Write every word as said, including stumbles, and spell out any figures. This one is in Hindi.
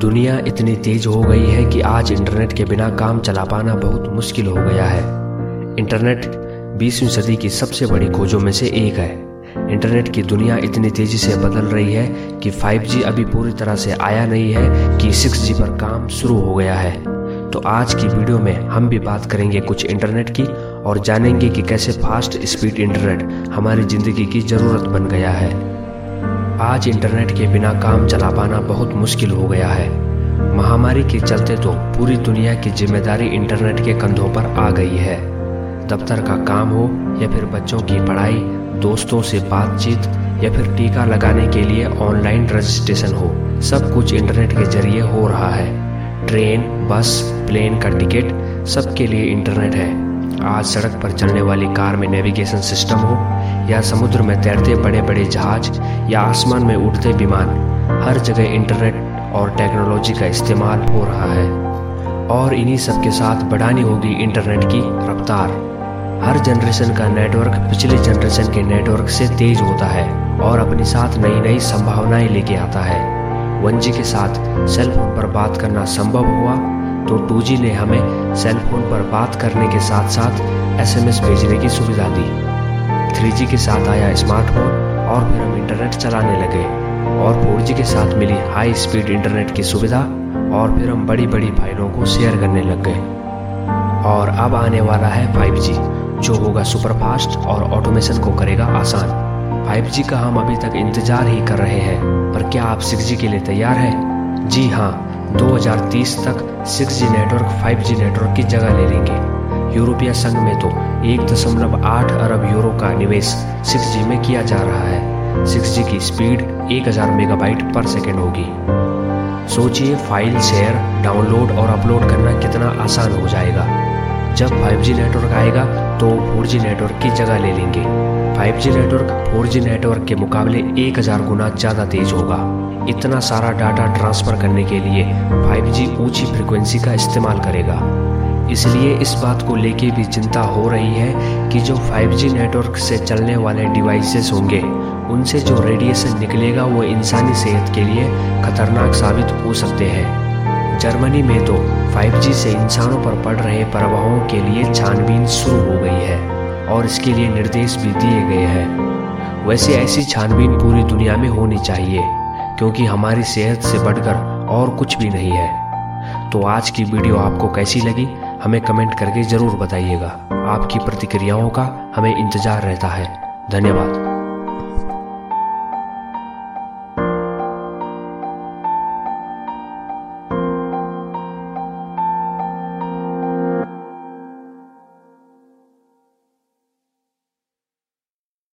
दुनिया इतनी तेज हो गई है कि आज इंटरनेट के बिना काम चला पाना बहुत मुश्किल हो गया है। इंटरनेट बीसवीं सदी की सबसे बड़ी खोजों में से एक है। इंटरनेट की दुनिया इतनी तेजी से बदल रही है कि फाइव जी अभी पूरी तरह से आया नहीं है कि सिक्स जी पर काम शुरू हो गया है। तो आज की वीडियो में हम भी बात करेंगे कुछ इंटरनेट की और जानेंगे कि कैसे फास्ट स्पीड इंटरनेट हमारी ज़िंदगी की ज़रूरत बन गया है। आज इंटरनेट के बिना काम चला पाना बहुत मुश्किल हो गया है। महामारी के चलते तो पूरी दुनिया की जिम्मेदारी इंटरनेट के कंधों पर आ गई है। दफ्तर का काम हो या फिर बच्चों की पढ़ाई, दोस्तों से बातचीत या फिर टीका लगाने के लिए ऑनलाइन रजिस्ट्रेशन हो, सब कुछ इंटरनेट के जरिए हो रहा है। ट्रेन, बस, प्लेन का टिकट सबके लिए इंटरनेट है। आज सड़क पर चलने वाली कार में नेविगेशन सिस्टम हो या समुद्र में तैरते बड़े बड़े जहाज या आसमान में उड़ते विमान, हर जगह इंटरनेट और टेक्नोलॉजी का इस्तेमाल हो रहा है। और इन्हीं सब के साथ बढ़ानी होगी इंटरनेट की रफ्तार। हर जनरेशन का नेटवर्क पिछले जनरेशन के नेटवर्क से तेज होता है और अपने साथ नई नई संभावनाएं लेके आता है। वन जी के साथ सेलफोन पर बात करना संभव हुआ तो टू जी ने हमें सेलफोन पर बात करने के साथ साथ एस एम एस भेजने की सुविधा दी। थ्री जी के साथ आया स्मार्टफोन और फिर हम इंटरनेट चलाने लगे। और फोर जी के साथ मिली हाई स्पीड इंटरनेट की सुविधा और फिर हम बड़ी बड़ी फाइलों को शेयर करने लग गए। और अब आने वाला है फाइव जी, जो होगा सुपर फास्ट और ऑटोमेशन को करेगा आसान। फाइव जी का हम अभी तक इंतजार ही कर रहे हैं, पर क्या आप सिक्स जी के लिए तैयार हैं? जी हाँ, दो हज़ार तीस तक six G network five G network की जगह ले लेंगे। यूरोपीय संघ में तो एक दशमलव आठ अरब यूरो का निवेश सिक्स जी में किया जा रहा है। सिक्स जी की स्पीड एक हज़ार मेगाबाइट पर सेकेंड होगी। सोचिए, फाइल शेयर, डाउनलोड और अपलोड करना कितना आसान हो जाएगा। जब फाइव जी नेटवर्क आएगा तो फोर जी नेटवर्क की जगह ले लेंगे। Five G network four G network के मुकाबले एक हज़ार गुना ज़्यादा तेज होगा। इतना सारा डाटा ट्रांसफ़र करने के लिए फाइव जी ऊंची फ्रिक्वेंसी का इस्तेमाल करेगा। इसलिए इस बात को लेके भी चिंता हो रही है कि जो फाइव जी नेटवर्क से चलने वाले डिवाइसेस होंगे, उनसे जो रेडिएशन निकलेगा वो इंसानी सेहत के लिए खतरनाक साबित हो सकते हैं। जर्मनी में तो फाइव जी से इंसानों पर पड़ रहे प्रभावों के लिए छानबीन शुरू हो गई है और इसके लिए निर्देश भी दिए गए हैं। वैसे ऐसी छानबीन पूरी दुनिया में होनी चाहिए, क्योंकि हमारी सेहत से बढ़कर और कुछ भी नहीं है। तो आज की वीडियो आपको कैसी लगी, हमें कमेंट करके ज़रूर बताइएगा। आपकी प्रतिक्रियाओं का हमें इंतज़ार रहता है। धन्यवाद।